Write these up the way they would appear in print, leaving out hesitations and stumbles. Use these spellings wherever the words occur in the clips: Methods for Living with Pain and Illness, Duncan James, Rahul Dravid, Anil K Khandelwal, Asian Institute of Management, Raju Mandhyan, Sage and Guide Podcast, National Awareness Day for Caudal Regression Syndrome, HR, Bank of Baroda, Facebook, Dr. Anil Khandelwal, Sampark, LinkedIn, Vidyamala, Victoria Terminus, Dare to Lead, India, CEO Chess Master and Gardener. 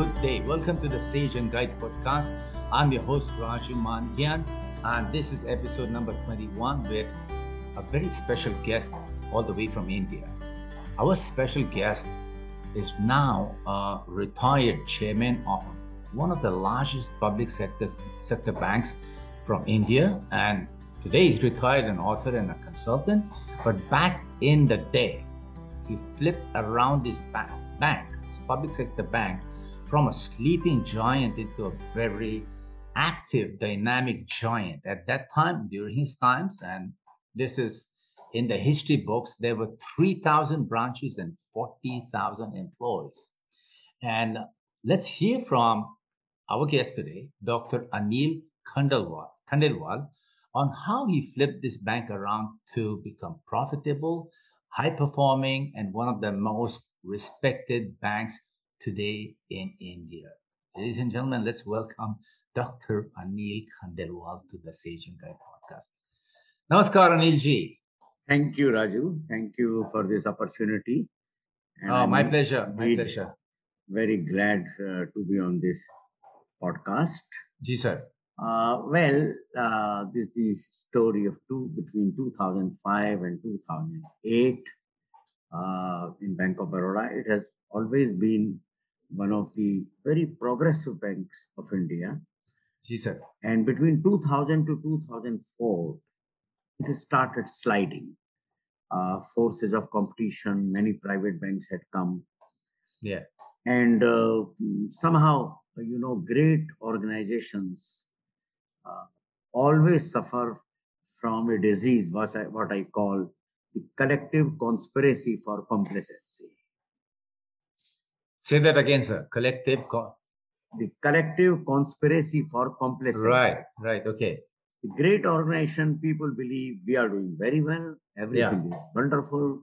good day. Welcome to the Sage and Guide Podcast. I'm your host, Raju Mandhyan, and this is episode number 21 with a very special guest all the way from India. Our special guest is now a retired chairman of one of the largest public sector banks from India, and today he's retired an author and a consultant. But back in the day, he flipped around his bank, his public sector bank, from a sleeping giant into a very active, dynamic giant. At that time, during his times, and this is in the history books, there were 3,000 branches and 40,000 employees. And let's hear from our guest today, Dr. Anil Khandelwal, on how he flipped this bank around to become profitable, high-performing, and one of the most respected banks today in India. Ladies and gentlemen, let's welcome Dr. Anil Khandelwal to the Sage and Guide Podcast. Namaskar, Anil ji. Thank you, Raju. Thank you for this opportunity. And my pleasure. My pleasure. Very glad to be on this podcast. Ji, sir. This is the story of between 2005 and 2008 in Bank of Baroda. It has always been one of the very progressive banks of India. Ji, sir. And between 2000 to 2004, it has started sliding. Forces of competition, many private banks had come. Yeah. And somehow, great organizations always suffer from a disease, what I call the collective conspiracy for complacency. Say that again, sir. The collective conspiracy for complacency. Right, okay. The great organization, people believe we are doing very well. Everything is wonderful.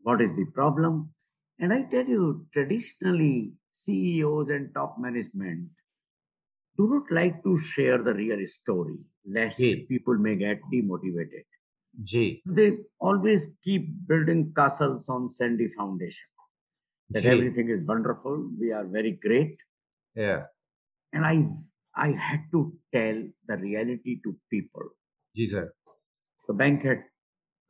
What is the problem? And I tell you, traditionally, CEOs and top management do not like to share the real story, lest people may get demotivated. They always keep building castles on sandy foundation. That everything is wonderful. We are very great. Yeah. And I had to tell the reality to people. Ji, sir. The bank had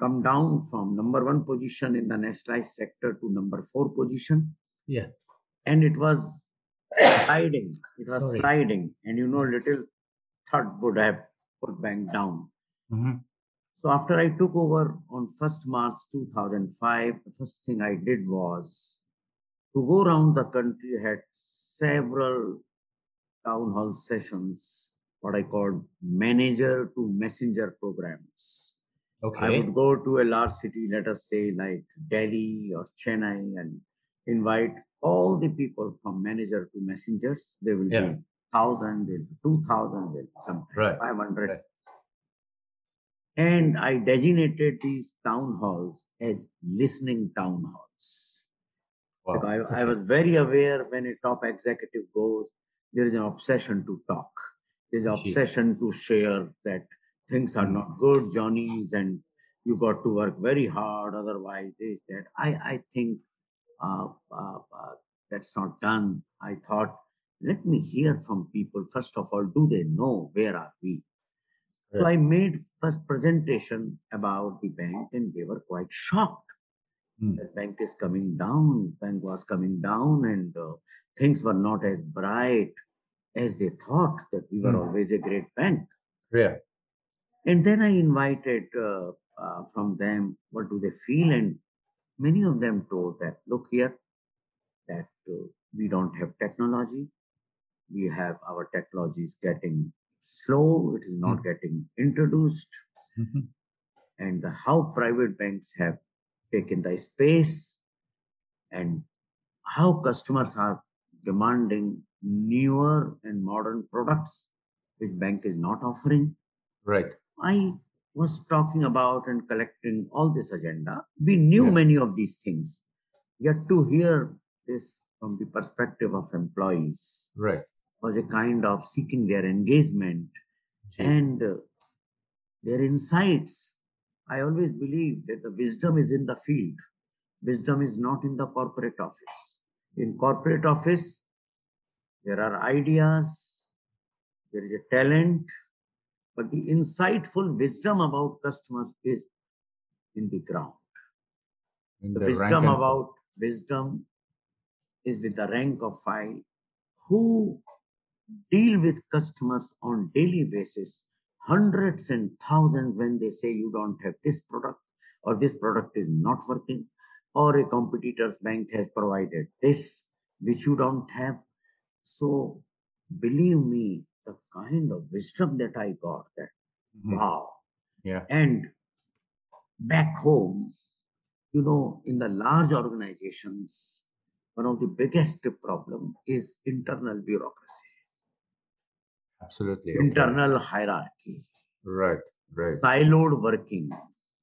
come down from number one position in the nationalized sector to number 4 position. Yeah. And it was sliding. And little thought would have put bank down. Mm-hmm. So after I took over on 1st March 2005, the first thing I did was to go around the country, had several town hall sessions, what I called manager to messenger programs. Okay. I would go to a large city, let us say like Delhi or Chennai, and invite all the people from manager to messengers. They will be 1,000, they'll be 2,000, they'll be sometimes 500. Right. And I designated these town halls as listening town halls. Wow. Because I was very aware when a top executive goes, there is an obsession to talk. There's an obsession to share that things are not good, Johnny's, and you got to work very hard. Otherwise, this, that. I think that's not done. I thought, let me hear from people. First of all, do they know where are we? Right. So I made first presentation about the bank, and they were quite shocked. The bank is coming down. Bank was coming down, and things were not as bright as they thought, that we were always a great bank. Yeah. And then I invited from them, what do they feel? And many of them told that, look here, that we don't have technology. We have our technology is getting slow. It is not getting introduced. Mm-hmm. And how private banks have taken the space and how customers are demanding newer and modern products, which bank is not offering. Right. I was talking about and collecting all this agenda. We knew many of these things, yet to hear this from the perspective of employees was a kind of seeking their engagement and their insights. I always believe that the wisdom is in the field. Wisdom is not in the corporate office. In corporate office, There are ideas, there is a talent, but the insightful wisdom about customers is in the ground. Wisdom is with the rank of file who deal with customers on daily basis, hundreds and thousands, when they say you don't have this product, or this product is not working, or a competitor's bank has provided this, which you don't have. So believe me, the kind of wisdom that I got, that wow. Yeah. And back home, you know, in the large organizations, one of the biggest problem is internal bureaucracy. Absolutely. Internal hierarchy. Right, right. Siloed working.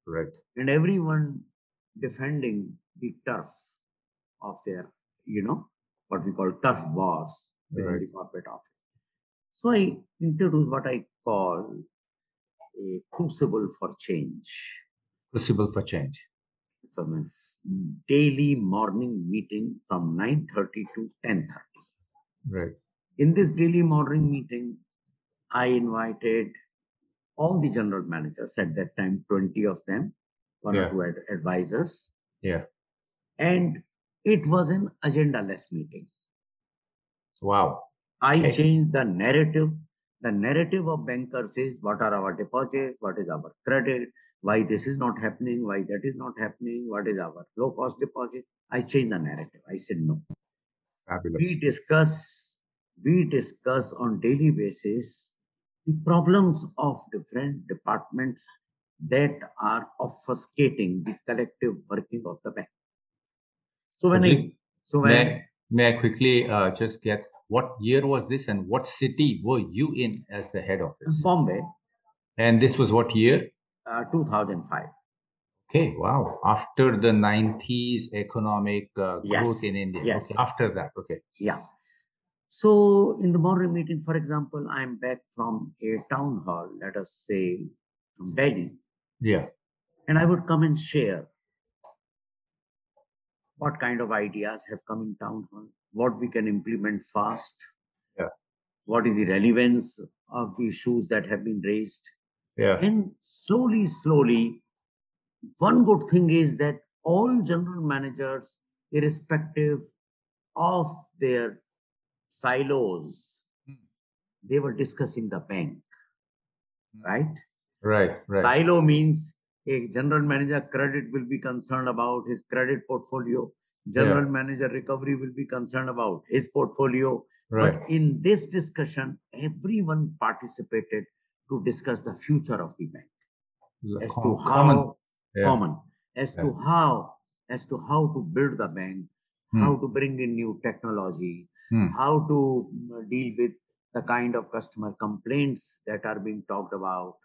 Right. And everyone defending the turf of their, you know, what we call turf wars within the corporate office. So I introduced what I call a crucible for change. Crucible for change. So my daily morning meeting from 9:30 to 10:30. Right. In this daily morning meeting, I invited all the general managers, at that time 20 of them, one or two advisors. Yeah. And it was an agenda-less meeting. Wow. I changed the narrative. The narrative of bankers is what are our deposits, what is our credit, why this is not happening, why that is not happening, what is our low-cost deposit. I changed the narrative. I said no. Fabulous. We discuss on daily basis the problems of different departments that are obfuscating the collective working of the bank. So when may I quickly just get, what year was this and what city were you in as the head office? Bombay. And this was what year? 2005. Okay, wow. After the 90s economic growth in India. Yes. Okay, after that, okay. Yeah. So in the morning meeting, for example, I'm back from a town hall, let us say from Delhi. Yeah. And I would come and share what kind of ideas have come in town hall, what we can implement fast, what is the relevance of the issues that have been raised. Yeah. And slowly, one good thing is that all general managers, irrespective of their silos, they were discussing the bank, right? Right. Silo means a general manager credit will be concerned about his credit portfolio. General manager recovery will be concerned about his portfolio. Right. But in this discussion, everyone participated to discuss the future of the bank. As to how to build the bank, how to bring in new technology, how to deal with the kind of customer complaints that are being talked about,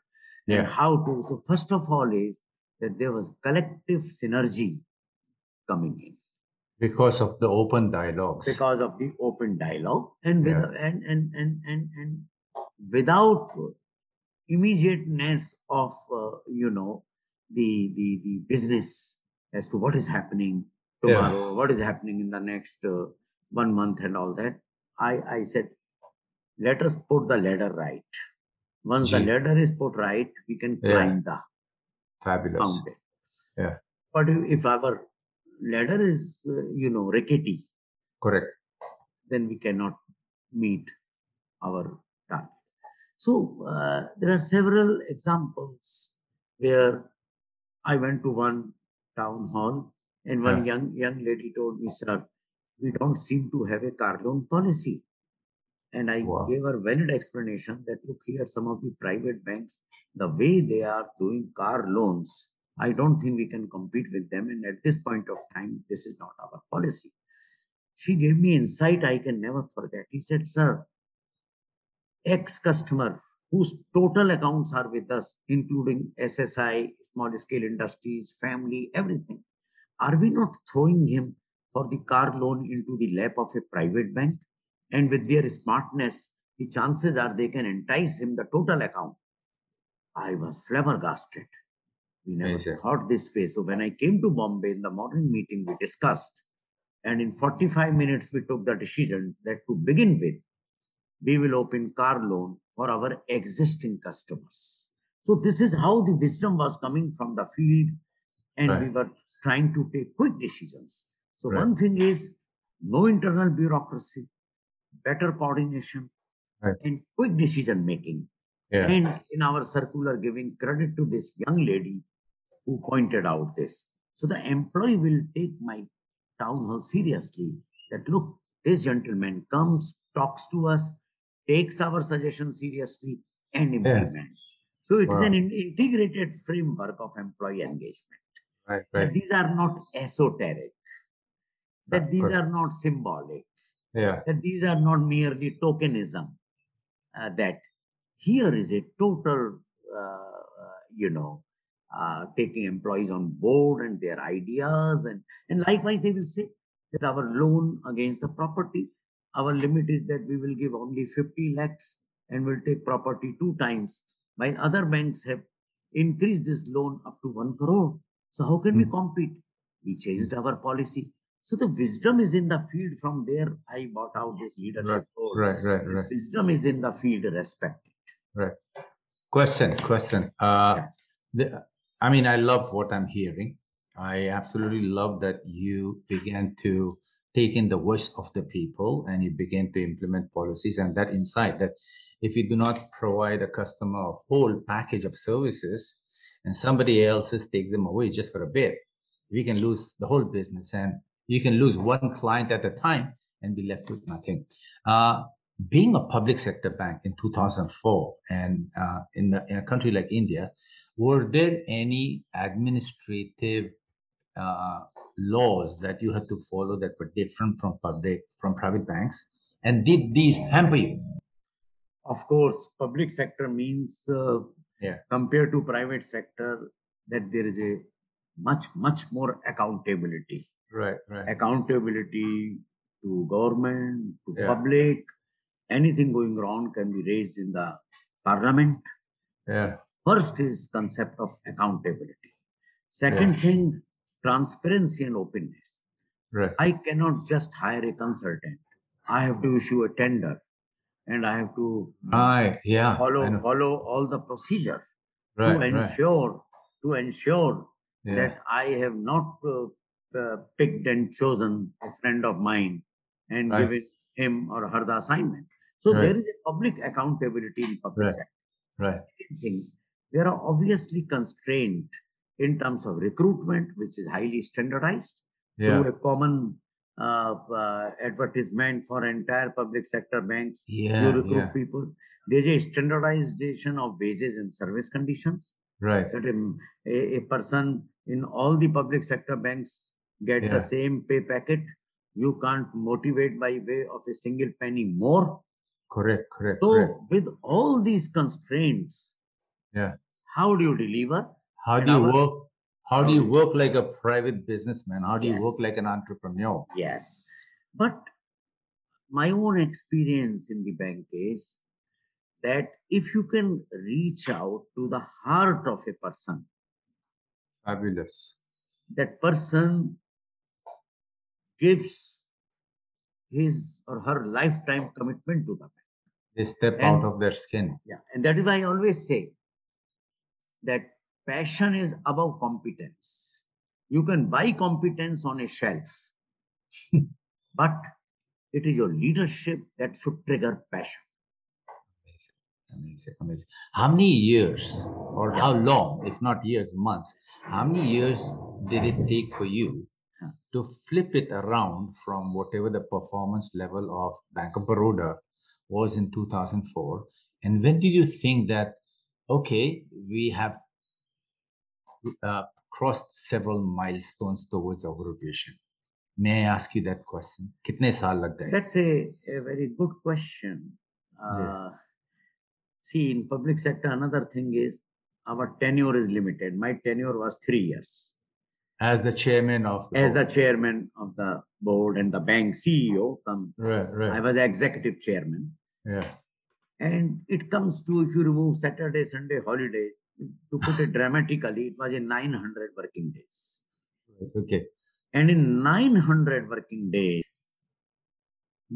and how to. So first of all is that there was collective synergy coming in. Because of the open dialogues. Because of the open dialogue, and without immediateness of the business as to what is happening tomorrow, what is happening in the next 1 month and all that. I said, let us put the ladder right. Once the ladder is put right, we can climb the mountain. Yeah. But if our ladder is, rickety. Correct. Then we cannot meet our target. So there are several examples where I went to one town hall and one young lady told me, sir, we don't seem to have a car loan policy. And I gave her valid explanation that, look here, some of the private banks, the way they are doing car loans, I don't think we can compete with them. And at this point of time, this is not our policy. She gave me insight I can never forget. He said, sir, X customer whose total accounts are with us, including SSI, small scale industries, family, everything. Are we not throwing him for the car loan into the lap of a private bank? And with their smartness, the chances are they can entice him the total account. I was flabbergasted. We never thought this way. So when I came to Bombay in the morning meeting, we discussed. And in 45 minutes, we took the decision that to begin with, we will open car loan for our existing customers. So this is how the wisdom was coming from the field, and we were trying to take quick decisions. So one thing is no internal bureaucracy, better coordination, and quick decision making. And in our circular, giving credit to this young lady who pointed out this. So the employee will take my town hall seriously, that look, this gentleman comes, talks to us, takes our suggestions seriously and implements. So it is an integrated framework of employee engagement. That these are not esoteric, that these are not symbolic, that these are not merely tokenism, that here is a total, taking employees on board and their ideas. And likewise, they will say that our loan against the property, our limit is that we will give only 50 lakhs and will take property 2 times, while other banks have increased this loan up to 1 crore. So how can we compete? We changed our policy. So the wisdom is in the field. From there, I bought out this leadership role. Wisdom is in the field, respect it. Question. I mean, I love what I'm hearing. I absolutely love that you began to take in the voice of the people and you began to implement policies, and that insight that if you do not provide a customer a whole package of services and somebody else takes them away just for a bit, we can lose the whole business, and you can lose one client at a time and be left with nothing. Being a public sector bank in 2004 and in a country like India, were there any administrative laws that you had to follow that were different from private banks? And did these hamper you? Of course, public sector means compared to private sector, that there is a much more accountability. Accountability to government, to public. Anything going wrong can be raised in the parliament. First is concept of accountability. Second thing, transparency and openness. I cannot just hire a consultant. I have to issue a tender, and I have to follow all the procedure to ensure that I have not picked and chosen a friend of mine and given him or her the assignment. So there is a public accountability in public sector. Second thing, there are obviously constraints in terms of recruitment, which is highly standardized. So a common advertisement for entire public sector banks, you recruit people. There's a standardization of wages and service conditions. That a person in all the public sector banks get the same pay packet. You can't motivate by way of a single penny more. Correct. With all these constraints, how do you deliver? How do you work? How do you work like a private businessman? How do you work like an entrepreneur? But my own experience in the bank is that if you can reach out to the heart of a person, that person gives his or her lifetime commitment to the bank. They step out of their skin. And that is why I always say that passion is above competence. You can buy competence on a shelf, but it is your leadership that should trigger passion. Amazing. How many years or how long, if not years, months, how many years did it take for you to flip it around from whatever the performance level of Bank of Baroda was in 2004? And when did you think that, okay, we have crossed several milestones towards our vision? May I ask you that question? Kitne saal lag gaye? That's a very good question. See, in public sector, another thing is our tenure is limited. My tenure was 3 years. As the chairman of the board. The chairman of the board and the bank CEO. I was the executive chairman. And it comes to, if you remove Saturday, Sunday, holidays, to put it dramatically, it was in 900 working days. And in 900 working days,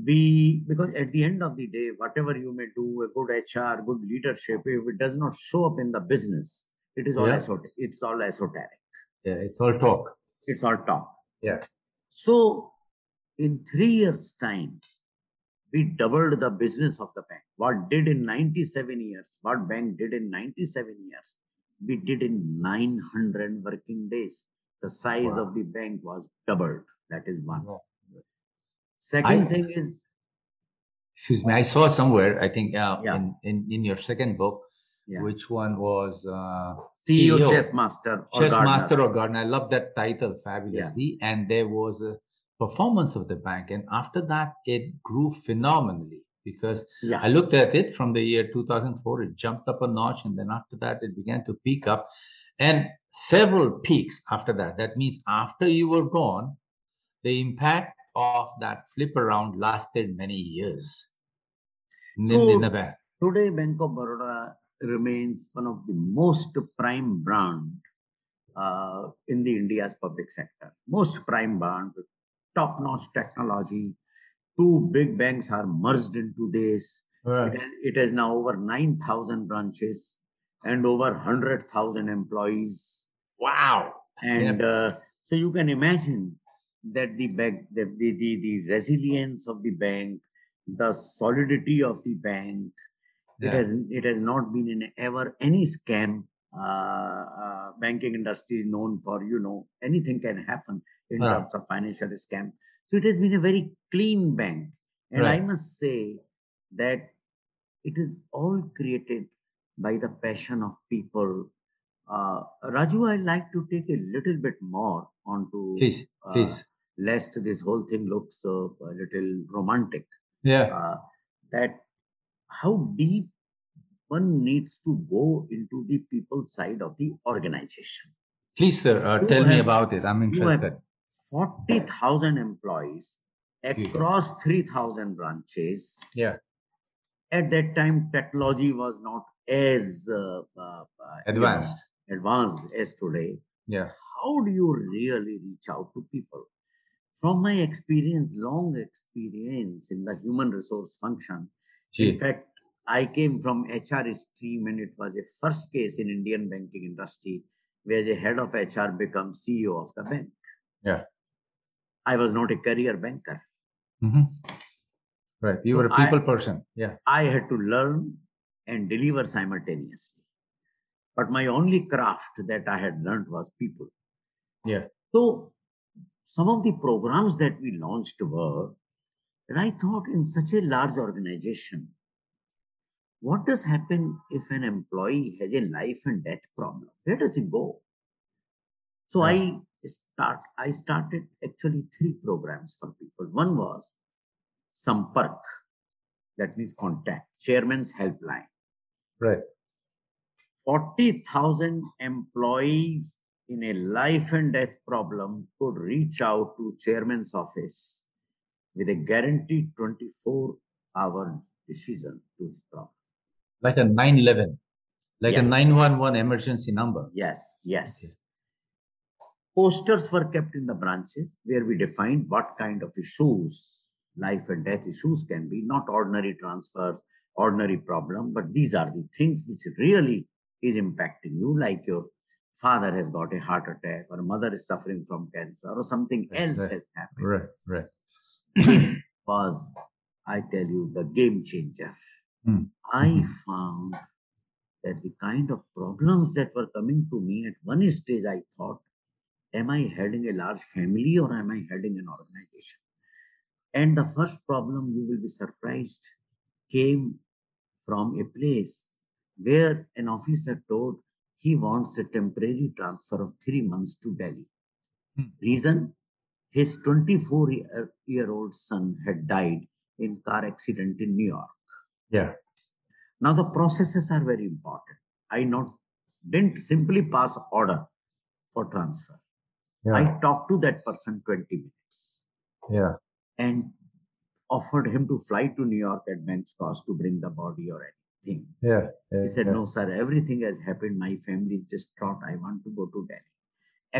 Because at the end of the day, whatever you may do, a good HR, good leadership, if it does not show up in the business, it is all it's all esoteric. Yeah, it's all talk. It's all talk. Yeah. So in 3 years' time, we doubled the business of the bank. What did in 97 years, what bank did in 97 years, we did in 900 working days. The size of the bank was doubled. That is one. Wow. Second thing is, excuse me, I saw somewhere, I think in your second book, which one was CEO Chess Master or Gardener. Master or Gardener. I love that title fabulously. Yeah. And there was a performance of the bank. And after that, it grew phenomenally because I looked at it from the year 2004. It jumped up a notch. And then after that, it began to peak up. And several peaks after that. That means after you were gone, the impact of that flip around lasted many years. So today, Bank of Baroda remains one of the most prime brand in the India's public sector. Most prime brand, top-notch technology. Two big banks are merged into this. Right. It has now over 9,000 branches and over 100,000 employees. Wow! And so you can imagine that the bank, the resilience of the bank, the solidity of the bank, it has not been in ever any scam. Banking industry is known for, anything can happen in terms of financial scam. So it has been a very clean bank. And I must say that it is all created by the passion of people. Raju, I'd like to take a little bit more onto. Please. Lest this whole thing looks a little romantic. Yeah. That how deep one needs to go into the people side of the organization. Please, sir, tell me about it. I'm interested. 40,000 employees across 3,000 branches. Yeah. At that time, technology was not as advanced as today. Yeah. How do you really reach out to people? From my experience, long experience in the human resource function, in fact, I came from HR stream, and it was a first case in Indian banking industry where the head of HR becomes CEO of the bank. Yeah. I was not a career banker. Mm-hmm. Right. You were a people person. Yeah. I had to learn and deliver simultaneously. But my only craft that I had learned was people. Yeah. So some of the programs that we launched were, and I thought in such a large organization, what does happen if an employee has a life and death problem? Where does it go? So I started actually three programs for people. One was Sampark, that means contact, Chairman's Helpline. Right. 40,000 employees in a life and death problem could reach out to chairman's office with a guaranteed 24-hour decision to his problem. Like a 911, a 911 emergency number. Yes. Okay. Posters were kept in the branches where we defined what kind of issues, life and death issues can be, not ordinary transfers, ordinary problem, but these are the things which really is impacting you, like your father has got a heart attack or mother is suffering from cancer or something else has happened. Right. This was, I tell you, the game changer. Mm. I found that the kind of problems that were coming to me at one stage, I thought, am I heading a large family or am I heading an organization? And the first problem, you will be surprised, came from a place where an officer told he wants a temporary transfer of 3 months to Delhi. Hmm. Reason? His 24-year-old son had died in car accident in New York. Yeah. Now the processes are very important. I didn't simply pass order for transfer. Yeah. I talked to that person 20 minutes. Yeah. And offered him to fly to New York at bank's cost to bring the body or anything. Yeah, he said, no, sir, everything has happened. My family is distraught. I want to go to Delhi.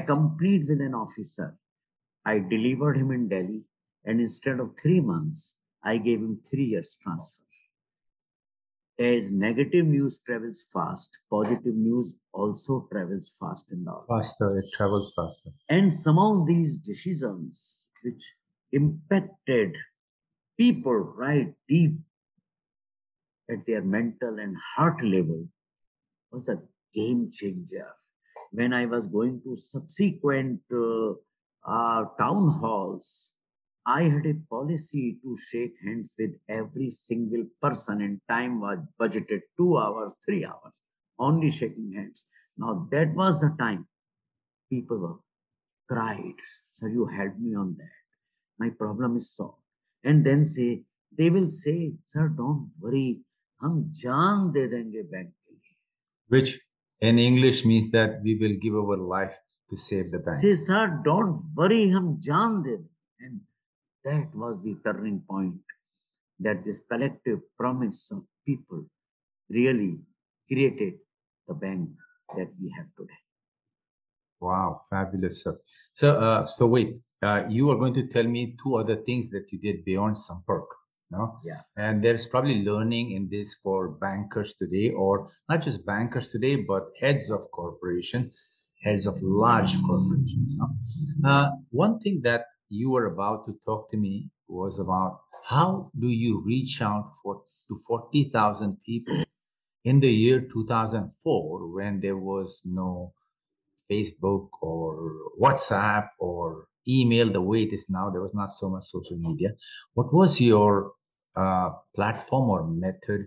Accompanied with an officer, I delivered him in Delhi. And instead of 3 months, I gave him 3 years transfer. As negative news travels fast, positive news also travels fast in the organization. Faster, it travels faster. And somehow these decisions which impacted people right deep at their mental and heart level was the game changer. When I was going to subsequent town halls, I had a policy to shake hands with every single person, and time was budgeted 2 hours, 3 hours, only shaking hands. Now that was the time people were cried, sir, you helped me on that. My problem is solved. And then they will say, sir, don't worry, hum jaan de denge bank ke liye. Which in English means that we will give our life to save the bank. Say, sir, don't worry, hum jaan de denge. And that was the turning point, that this collective promise of people really created the bank that we have today. Wow, fabulous, sir. So wait, you are going to tell me two other things that you did beyond Sampark, no? Yeah. And there's probably learning in this for bankers today, or not just bankers today, but heads of corporation, heads of large corporations. No? One thing that you were about to talk to me was about how do you reach out to 40,000 people in the year 2004 when there was no Facebook or WhatsApp or email the way it is now. There was not so much social media. What was your platform or method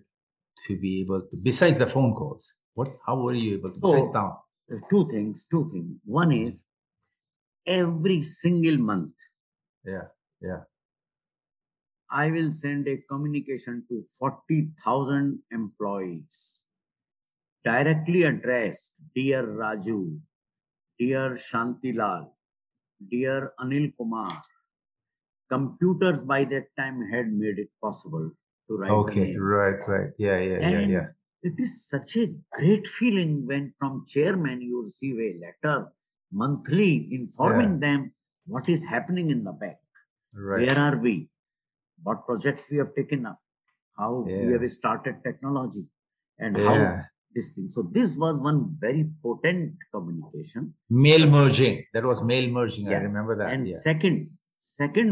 to be able to, besides the phone calls, how were you able to sit down? Two things. One is every single month. Yeah. I will send a communication to 40,000 employees, directly addressed, dear Raju, dear Shantilal, dear Anil Kumar. Computers by that time had made it possible to write. Okay, right. Yeah. It is such a great feeling when from chairman you receive a letter monthly informing them what is happening in the bank. Right. Where are we? What projects we have taken up? How we have started technology and how this thing. So this was one very potent communication. Mail merging. That was mail merging. Yes. I remember that. And second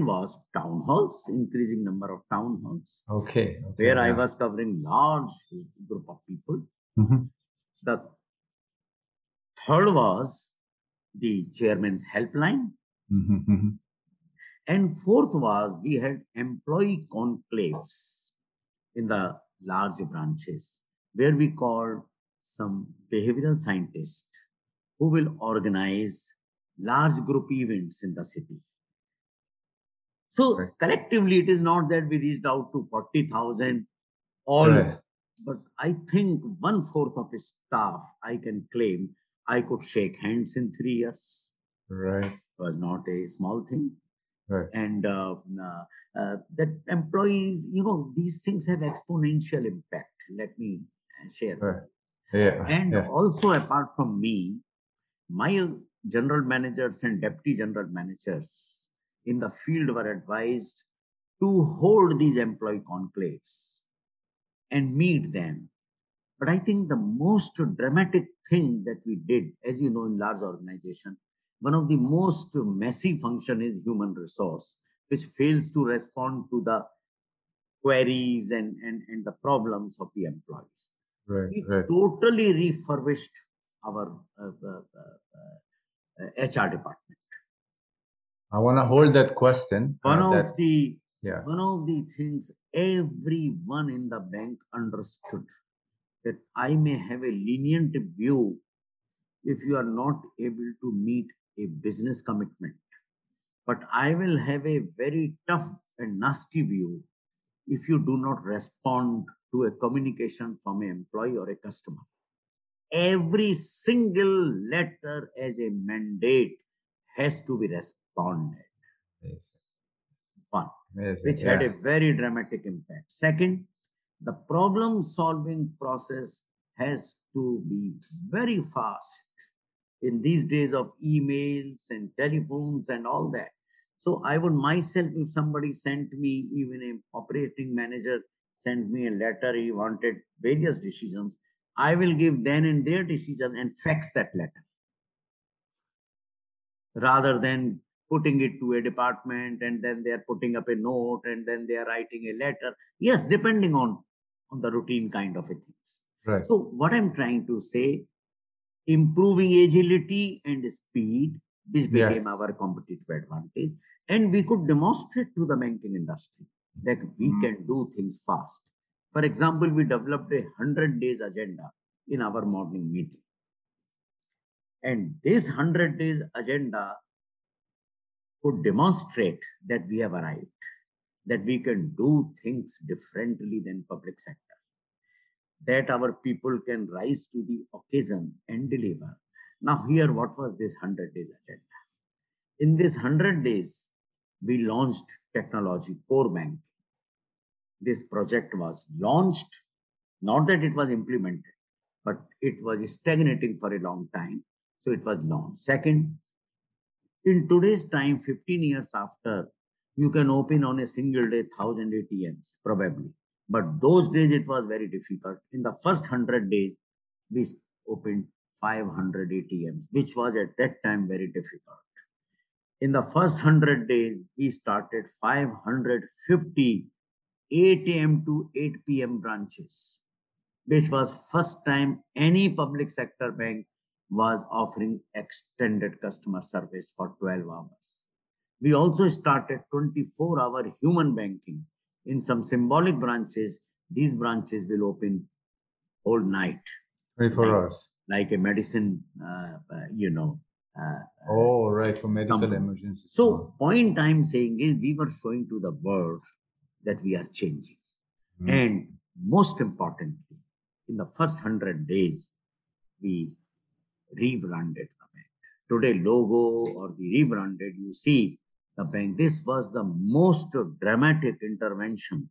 was town halls, increasing number of town halls. Okay. Where I was covering large group of people. Mm-hmm. The third was the chairman's helpline. Mm-hmm. And fourth was we had employee conclaves in the large branches where we called some behavioral scientists who will organize large group events in the city. So collectively, it is not that we reached out to 40,000 but I think 1/4 of his staff, I can claim I could shake hands in 3 years. Right. It was not a small thing. Right. And that employees, these things have exponential impact. Let me share. Right. Yeah. And also apart from me, my general managers and deputy general managers in the field were advised to hold these employee conclaves and meet them. But I think the most dramatic thing that we did, as you know, in large organization, one of the most messy function is human resource, which fails to respond to the queries and the problems of the employees. Right, we totally refurbished our HR department. I want to hold that question. One of the things everyone in the bank understood, that I may have a lenient view if you are not able to meet a business commitment. But I will have a very tough and nasty view if you do not respond to a communication from an employee or a customer. Every single letter as a mandate has to be responded. One, which had a very dramatic impact. Second, the problem-solving process has to be very fast in these days of emails and telephones and all that. So I would myself, if somebody sent me, even an operating manager sent me a letter, he wanted various decisions, I will give then and their decision and fax that letter, rather than putting it to a department and then they are putting up a note and then they are writing a letter. Yes, depending on the routine kind of things. Right. So what I'm trying to say, improving agility and speed, which became our competitive advantage. And we could demonstrate to the banking industry that we can do things fast. For example, we developed a 100 days agenda in our morning meeting. And this 100 days agenda could demonstrate that we have arrived, that we can do things differently than public sector, that our people can rise to the occasion and deliver. Now here, what was this 100 days agenda? In this 100 days, we launched technology core banking. This project was launched, not that it was implemented, but it was stagnating for a long time. So it was launched. Second, in today's time, 15 years after, you can open on a single day 1,000 ATMs probably. But those days it was very difficult. In the first 100 days, we opened 500 ATMs, which was at that time very difficult. In the first 100 days, we started 550 8 a.m. to 8 p.m. branches, which was first time any public sector bank was offering extended customer service for 12 hours. We also started 24-hour human banking. In some symbolic branches, these branches will open all night. 24 hours. Like a medicine, oh, right, for medical emergencies. So, point I'm saying is we were showing to the world that we are changing. Mm-hmm. And most importantly, in the first 100 days, we rebranded the bank. Today, logo or the rebranded, you see the bank. This was the most dramatic intervention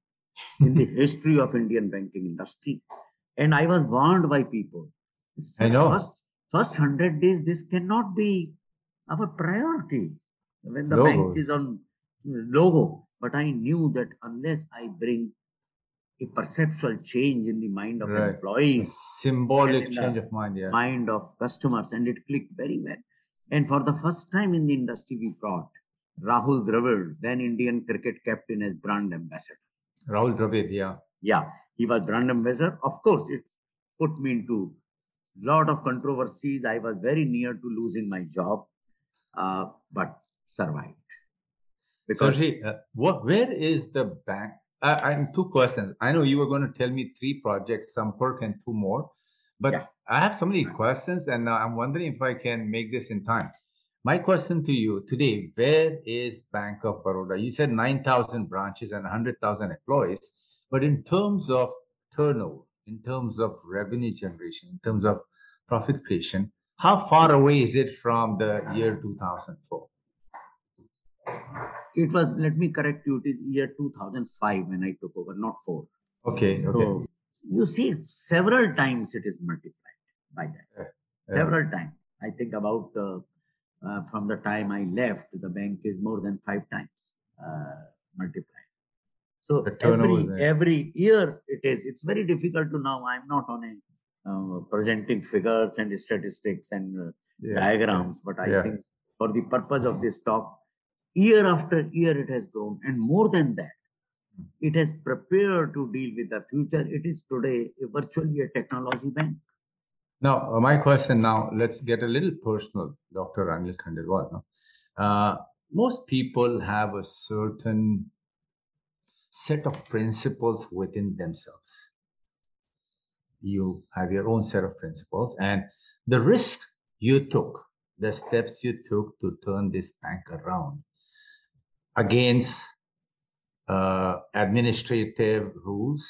in the history of Indian banking industry. And I was warned by people. I know. First 100 days, this cannot be our priority when the bank is on logo. But I knew that unless I bring a perceptual change in the mind of employees, a symbolic change of mind, mind of customers, and it clicked very well. And for the first time in the industry, we brought Rahul Dravid, then Indian cricket captain, as brand ambassador. Rahul Dravid, yeah, he was brand ambassador. Of course, it put me into a lot of controversies. I was very near to losing my job, but survived. Because where is the bank? I'm two questions. I know you were going to tell me three projects, some perk and two more, but I have so many questions, and I'm wondering if I can make this in time. My question to you today, where is Bank of Baroda? You said 9,000 branches and 100,000 employees, but in terms of turnover, in terms of revenue generation, in terms of profit creation, how far away is it from the year 2004? It was, let me correct you, it is year 2005 when I took over, not 4. Okay, okay. So you see, several times it is multiplied by that. Several times. I think about... from the time I left, the bank is more than 5 times multiplied. So every year it is. It's very difficult to now. I'm not on a presenting figures and statistics and diagrams, but I think for the purpose of this talk, year after year it has grown, and more than that, it has prepared to deal with the future. It is today virtually a technology bank. Now, my question now, let's get a little personal, Dr. Anil Khandelwal. Most people have a certain set of principles within themselves. You have your own set of principles, and the risk you took, the steps you took to turn this bank around against administrative rules,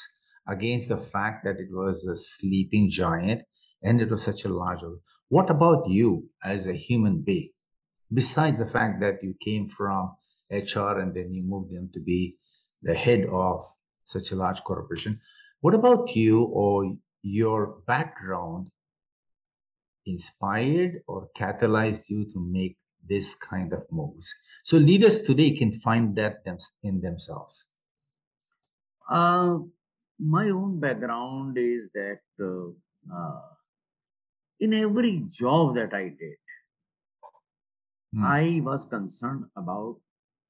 against the fact that it was a sleeping giant, and it was such a large one. What about you as a human being? Besides the fact that you came from HR and then you moved them to be the head of such a large corporation, what about you or your background inspired or catalyzed you to make this kind of moves. So leaders today can find that in themselves. My own background is that in every job that I did, I was concerned about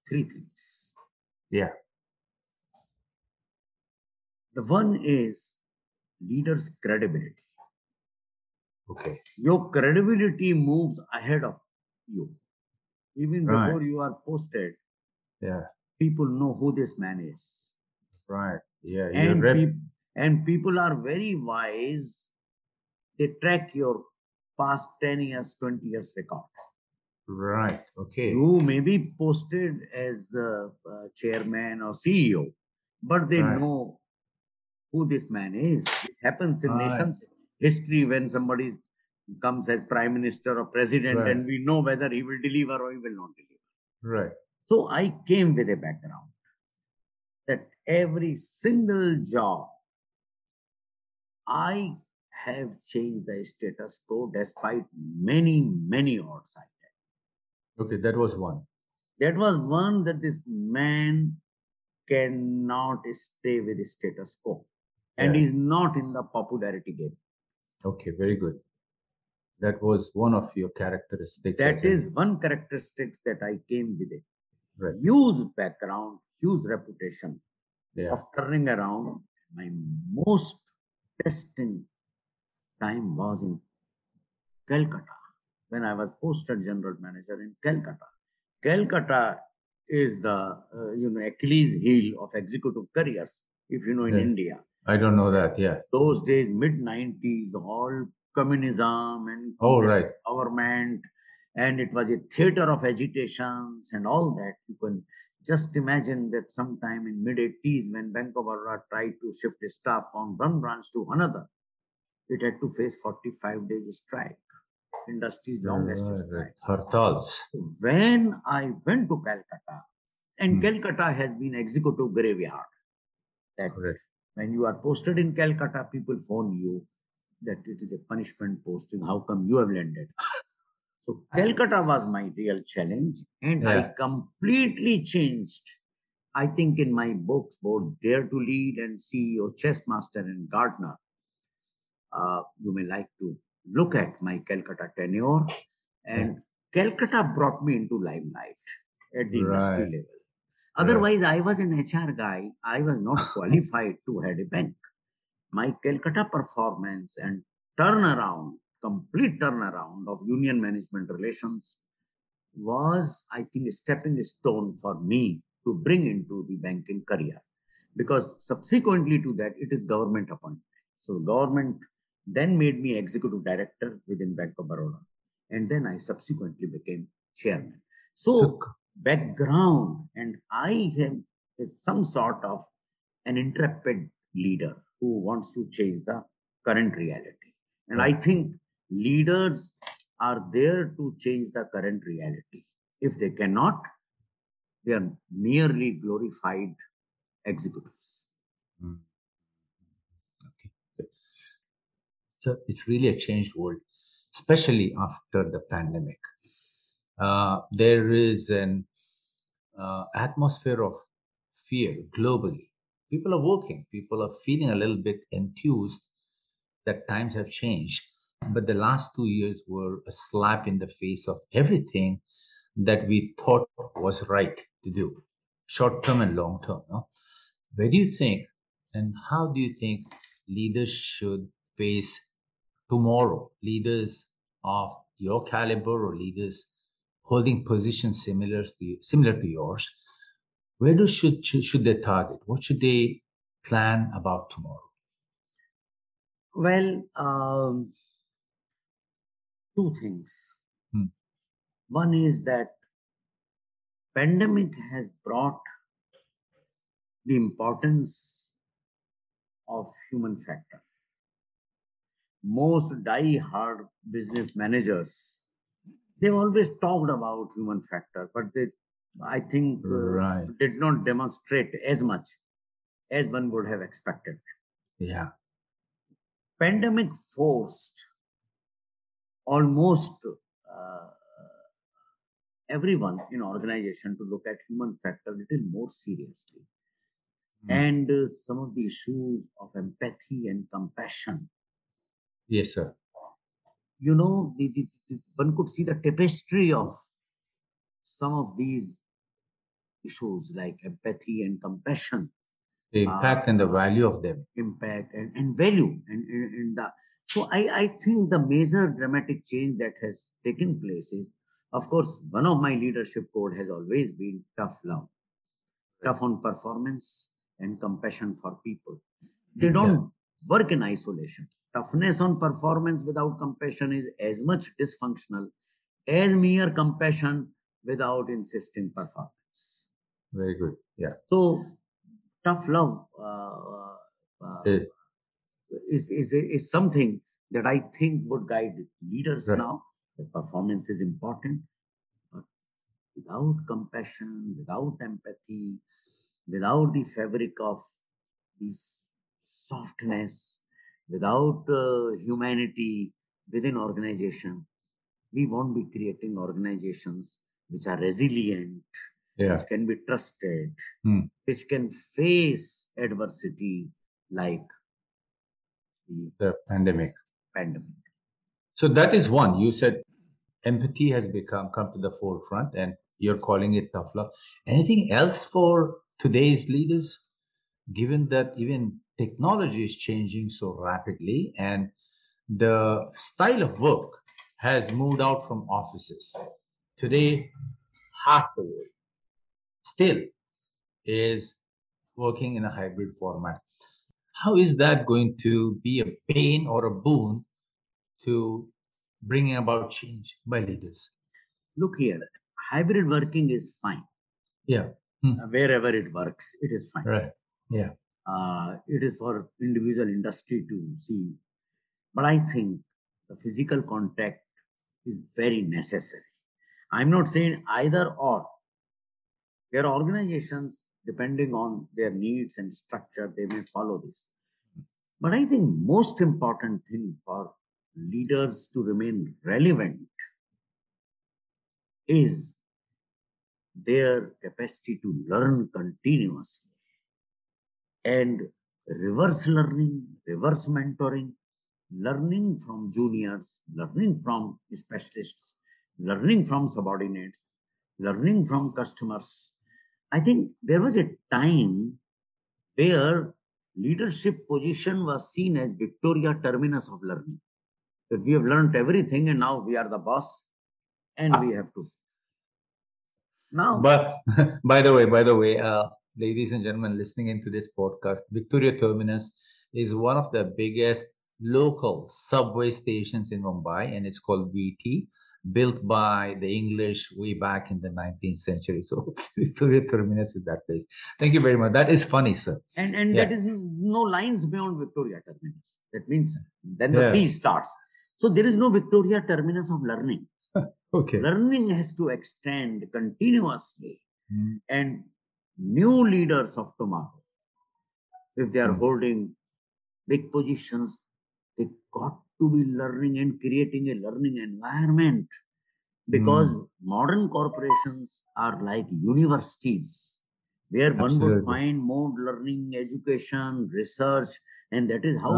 three things. Yeah. The one is leaders' credibility. Okay. Your credibility moves ahead of you. Even before you are posted, people know who this man is. Right. Yeah. And people are very wise. They track your past 10 years, 20 years record. Right. Okay. You may be posted as chairman or CEO, but they know who this man is. It happens in nations' history when somebody comes as prime minister or president, and we know whether he will deliver or he will not deliver. Right. So I came with a background that every single job, I have changed the status quo despite many, many odds I had. Okay, that was one. That was one, that this man cannot stay with the status quo and is not in the popularity game. Okay, very good. That was one of your characteristics. That is one characteristic that I came with it. Right. Huge background, huge reputation of turning around. My most testing time was in Calcutta when I was posted general manager in Calcutta. Calcutta is the Achilles heel of executive careers, if you know, in India. I don't know that. Yeah. Those days, mid-90s, all communism and government, and it was a theater of agitations and all that. You can just imagine that sometime in mid-80s, when Bank of Baroda tried to shift the staff from one branch to another, it had to face 45 days strike, industry's longest strike. Hartals. When I went to Calcutta, and Calcutta has been executive graveyard. That when you are posted in Calcutta, people phone you that it is a punishment posting. How come you have landed? So Calcutta was my real challenge, and I completely changed. I think in my books, both Dare to Lead and CEO Chess Master and Gardener, you may like to look at my Calcutta tenure. And Calcutta brought me into limelight at the industry level. Otherwise, I was an HR guy. I was not qualified to head a bank. My Calcutta performance and turnaround, complete turnaround of union management relations was, I think, a stepping stone for me to bring into the banking career. Because subsequently to that, it is government appointment. So the government then made me executive director within Bank of Baroda. And then I subsequently became chairman. So background, and I am some sort of an intrepid leader who wants to change the current reality. And I think leaders are there to change the current reality. If they cannot, they are merely glorified executives. Mm. So it's really a changed world, especially after the pandemic. There is an atmosphere of fear globally. People are working. People are feeling a little bit enthused that times have changed. But the last 2 years were a slap in the face of everything that we thought was right to do, short-term and long-term. No? Where do you think and how do you think leaders should face tomorrow, leaders of your caliber or leaders holding positions similar to yours? Where should they target? What should they plan about tomorrow? Well, two things. One is that pandemic has brought the importance of human factor. Most die-hard business managers, they've always talked about human factor, but they, I think, did not demonstrate as much as one would have expected. Yeah. Pandemic forced almost everyone in organization to look at human factor a little more seriously. And some of the issues of empathy and compassion. Yes, sir. You know, one could see the tapestry of some of these issues like empathy and compassion. The impact and the value of them. Impact and value. So I think the major dramatic change that has taken place is, of course, one of my leadership code has always been tough love. Tough on performance and compassion for people. They don't work in isolation. Toughness on performance without compassion is as much dysfunctional as mere compassion without insisting performance. Very good. Yeah. So tough love is something that I think would guide leaders now. The performance is important, but without compassion, without empathy, without the fabric of this softness, without humanity within organization, we won't be creating organizations which are resilient, which can be trusted, which can face adversity like the pandemic. So that is one. You said empathy has come to the forefront and you're calling it tough love. Anything else for today's leaders, given that even technology is changing so rapidly and the style of work has moved out from offices? Today, half the world still is working in a hybrid format. How is that going to be a pain or a boon to bringing about change by leaders? Look here, hybrid working is fine. Yeah. Wherever it works, it is fine. Right. Yeah. It is for individual industry to see. But I think the physical contact is very necessary. I'm not saying either or. There are organizations, depending on their needs and structure, they may follow this. But I think most important thing for leaders to remain relevant is their capacity to learn continuously. And reverse learning, reverse mentoring, learning from juniors, learning from specialists, learning from subordinates, learning from customers. I think there was a time where leadership position was seen as Victoria Terminus of learning. That we have learned everything and now we are the boss and we have to. Now, but by the way, ladies and gentlemen listening into this podcast, Victoria Terminus is one of the biggest local subway stations in Mumbai, and it's called VT, built by the English way back in the 19th century. So Victoria Terminus is that place. Thank you very much. That is funny, sir. And that is no lines beyond Victoria Terminus. That means then the sea starts. So there is no Victoria Terminus of learning. Okay. Learning has to extend continuously, and new leaders of tomorrow, if they are holding big positions, they got to be learning and creating a learning environment, because modern corporations are like universities where one would find more learning, education, research, and that is how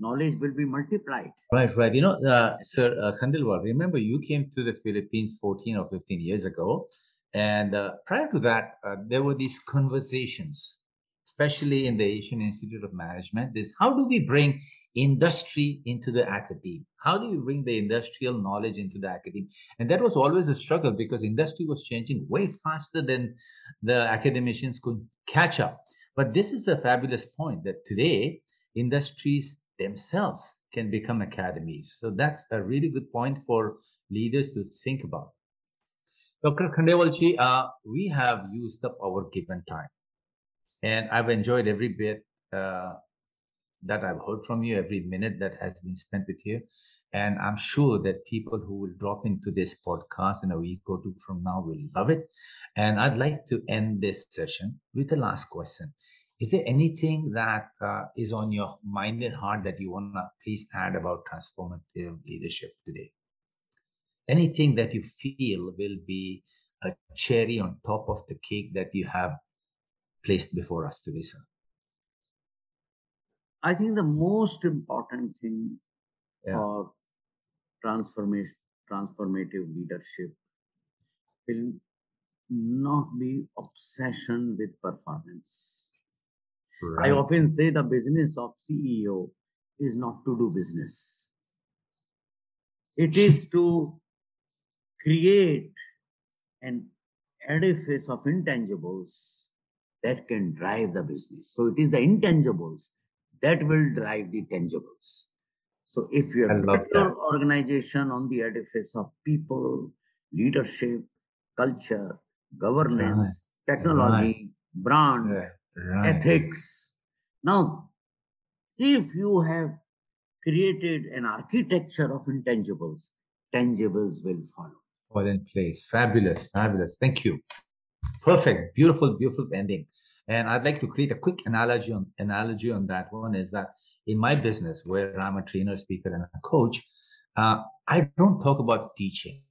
knowledge will be multiplied. Right. You know, Sir Khandelwal, remember you came to the Philippines 14 or 15 years ago. And prior to that, there were these conversations, especially in the Asian Institute of Management, is how do we bring industry into the academe? How do you bring the industrial knowledge into the academe? And that was always a struggle because industry was changing way faster than the academicians could catch up. But this is a fabulous point that today, industries themselves can become academies. So that's a really good point for leaders to think about. Dr. Khandelwalji, we have used up our given time, and I've enjoyed every bit that I've heard from you, every minute that has been spent with you. And I'm sure that people who will drop into this podcast in a week or two from now will love it. And I'd like to end this session with the last question. Is there anything that is on your mind and heart that you want to please add about transformative leadership today? anything that you feel will be a cherry on top of the cake that you have placed before us today, sir? I think the most important thing for transformative leadership will not be obsession with performance. Right. I often say the business of CEO is not to do business. It is to create an edifice of intangibles that can drive the business. So it is the intangibles that will drive the tangibles. So if you have a better organization on the edifice of people, leadership, culture, governance, technology, brand, ethics. Now, if you have created an architecture of intangibles, tangibles will follow. All in place. Fabulous. Fabulous. Thank you. Perfect. Beautiful, beautiful ending. And I'd like to create a quick analogy on that one is that in my business, where I'm a trainer, speaker, and a coach, I don't talk about teaching.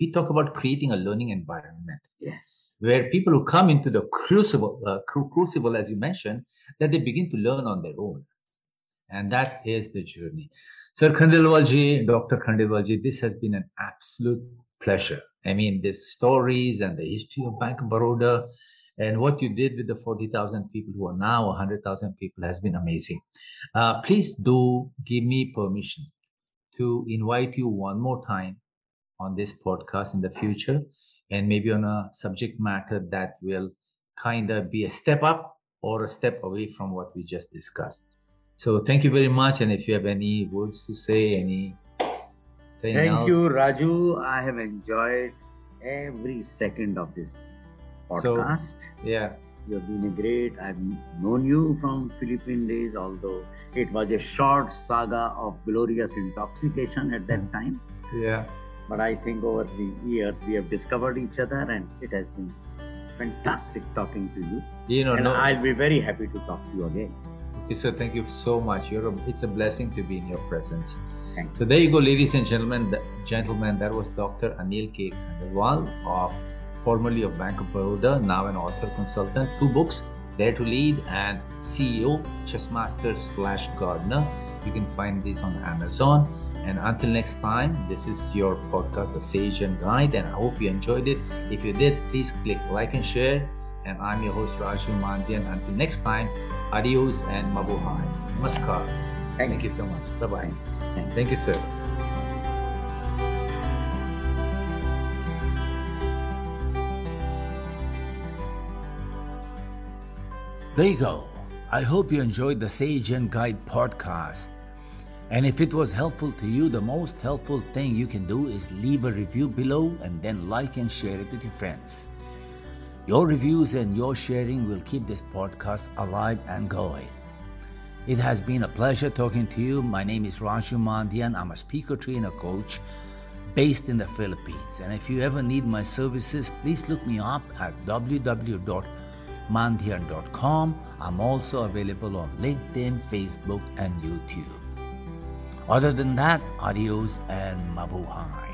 We talk about creating a learning environment. Yes. Where people who come into the crucible, as you mentioned, that they begin to learn on their own. And that is the journey. Sir Khandelwalji, Dr. Khandelwalji, this has been an absolute pleasure. I mean, the stories and the history of Bank of Baroda and what you did with the 40,000 people who are now 100,000 people has been amazing. Please do give me permission to invite you one more time on this podcast in the future, and maybe on a subject matter that will kind of be a step up or a step away from what we just discussed. So thank you very much. And if you have any words to say, Thank you, Raju. I have enjoyed every second of this podcast. You have been great. I've known you from Philippine days, although it was a short saga of glorious intoxication at that time. Yeah. But I think over the years, we have discovered each other, and it has been fantastic talking to you. I'll be very happy to talk to you again. So thank you so much. It's a blessing to be in your presence. Thank you. So there you go, ladies and gentlemen, that was Dr. Anil K. Khandelwal, formerly of Bank of Baroda, now an author consultant, 2 books, Dare to Lead and CEO Chess Master / Gardener. You can find this on Amazon. And until next time, this is your podcast, The Sage and Guide, and I hope you enjoyed it. If you did, please click like and share. And I'm your host, Raju Mandhyan. Until next time, adios and mabuhay. Namaskar. Thank you so much. Bye-bye. Thank you, sir. There you go. I hope you enjoyed the Sage and Guide podcast. And if it was helpful to you, the most helpful thing you can do is leave a review below and then like and share it with your friends. Your reviews and your sharing will keep this podcast alive and going. It has been a pleasure talking to you. My name is Raju Mandhyan. I'm a speaker, trainer, coach based in the Philippines. And if you ever need my services, please look me up at www.mandhyan.com. I'm also available on LinkedIn, Facebook, and YouTube. Other than that, adios and mabuhay.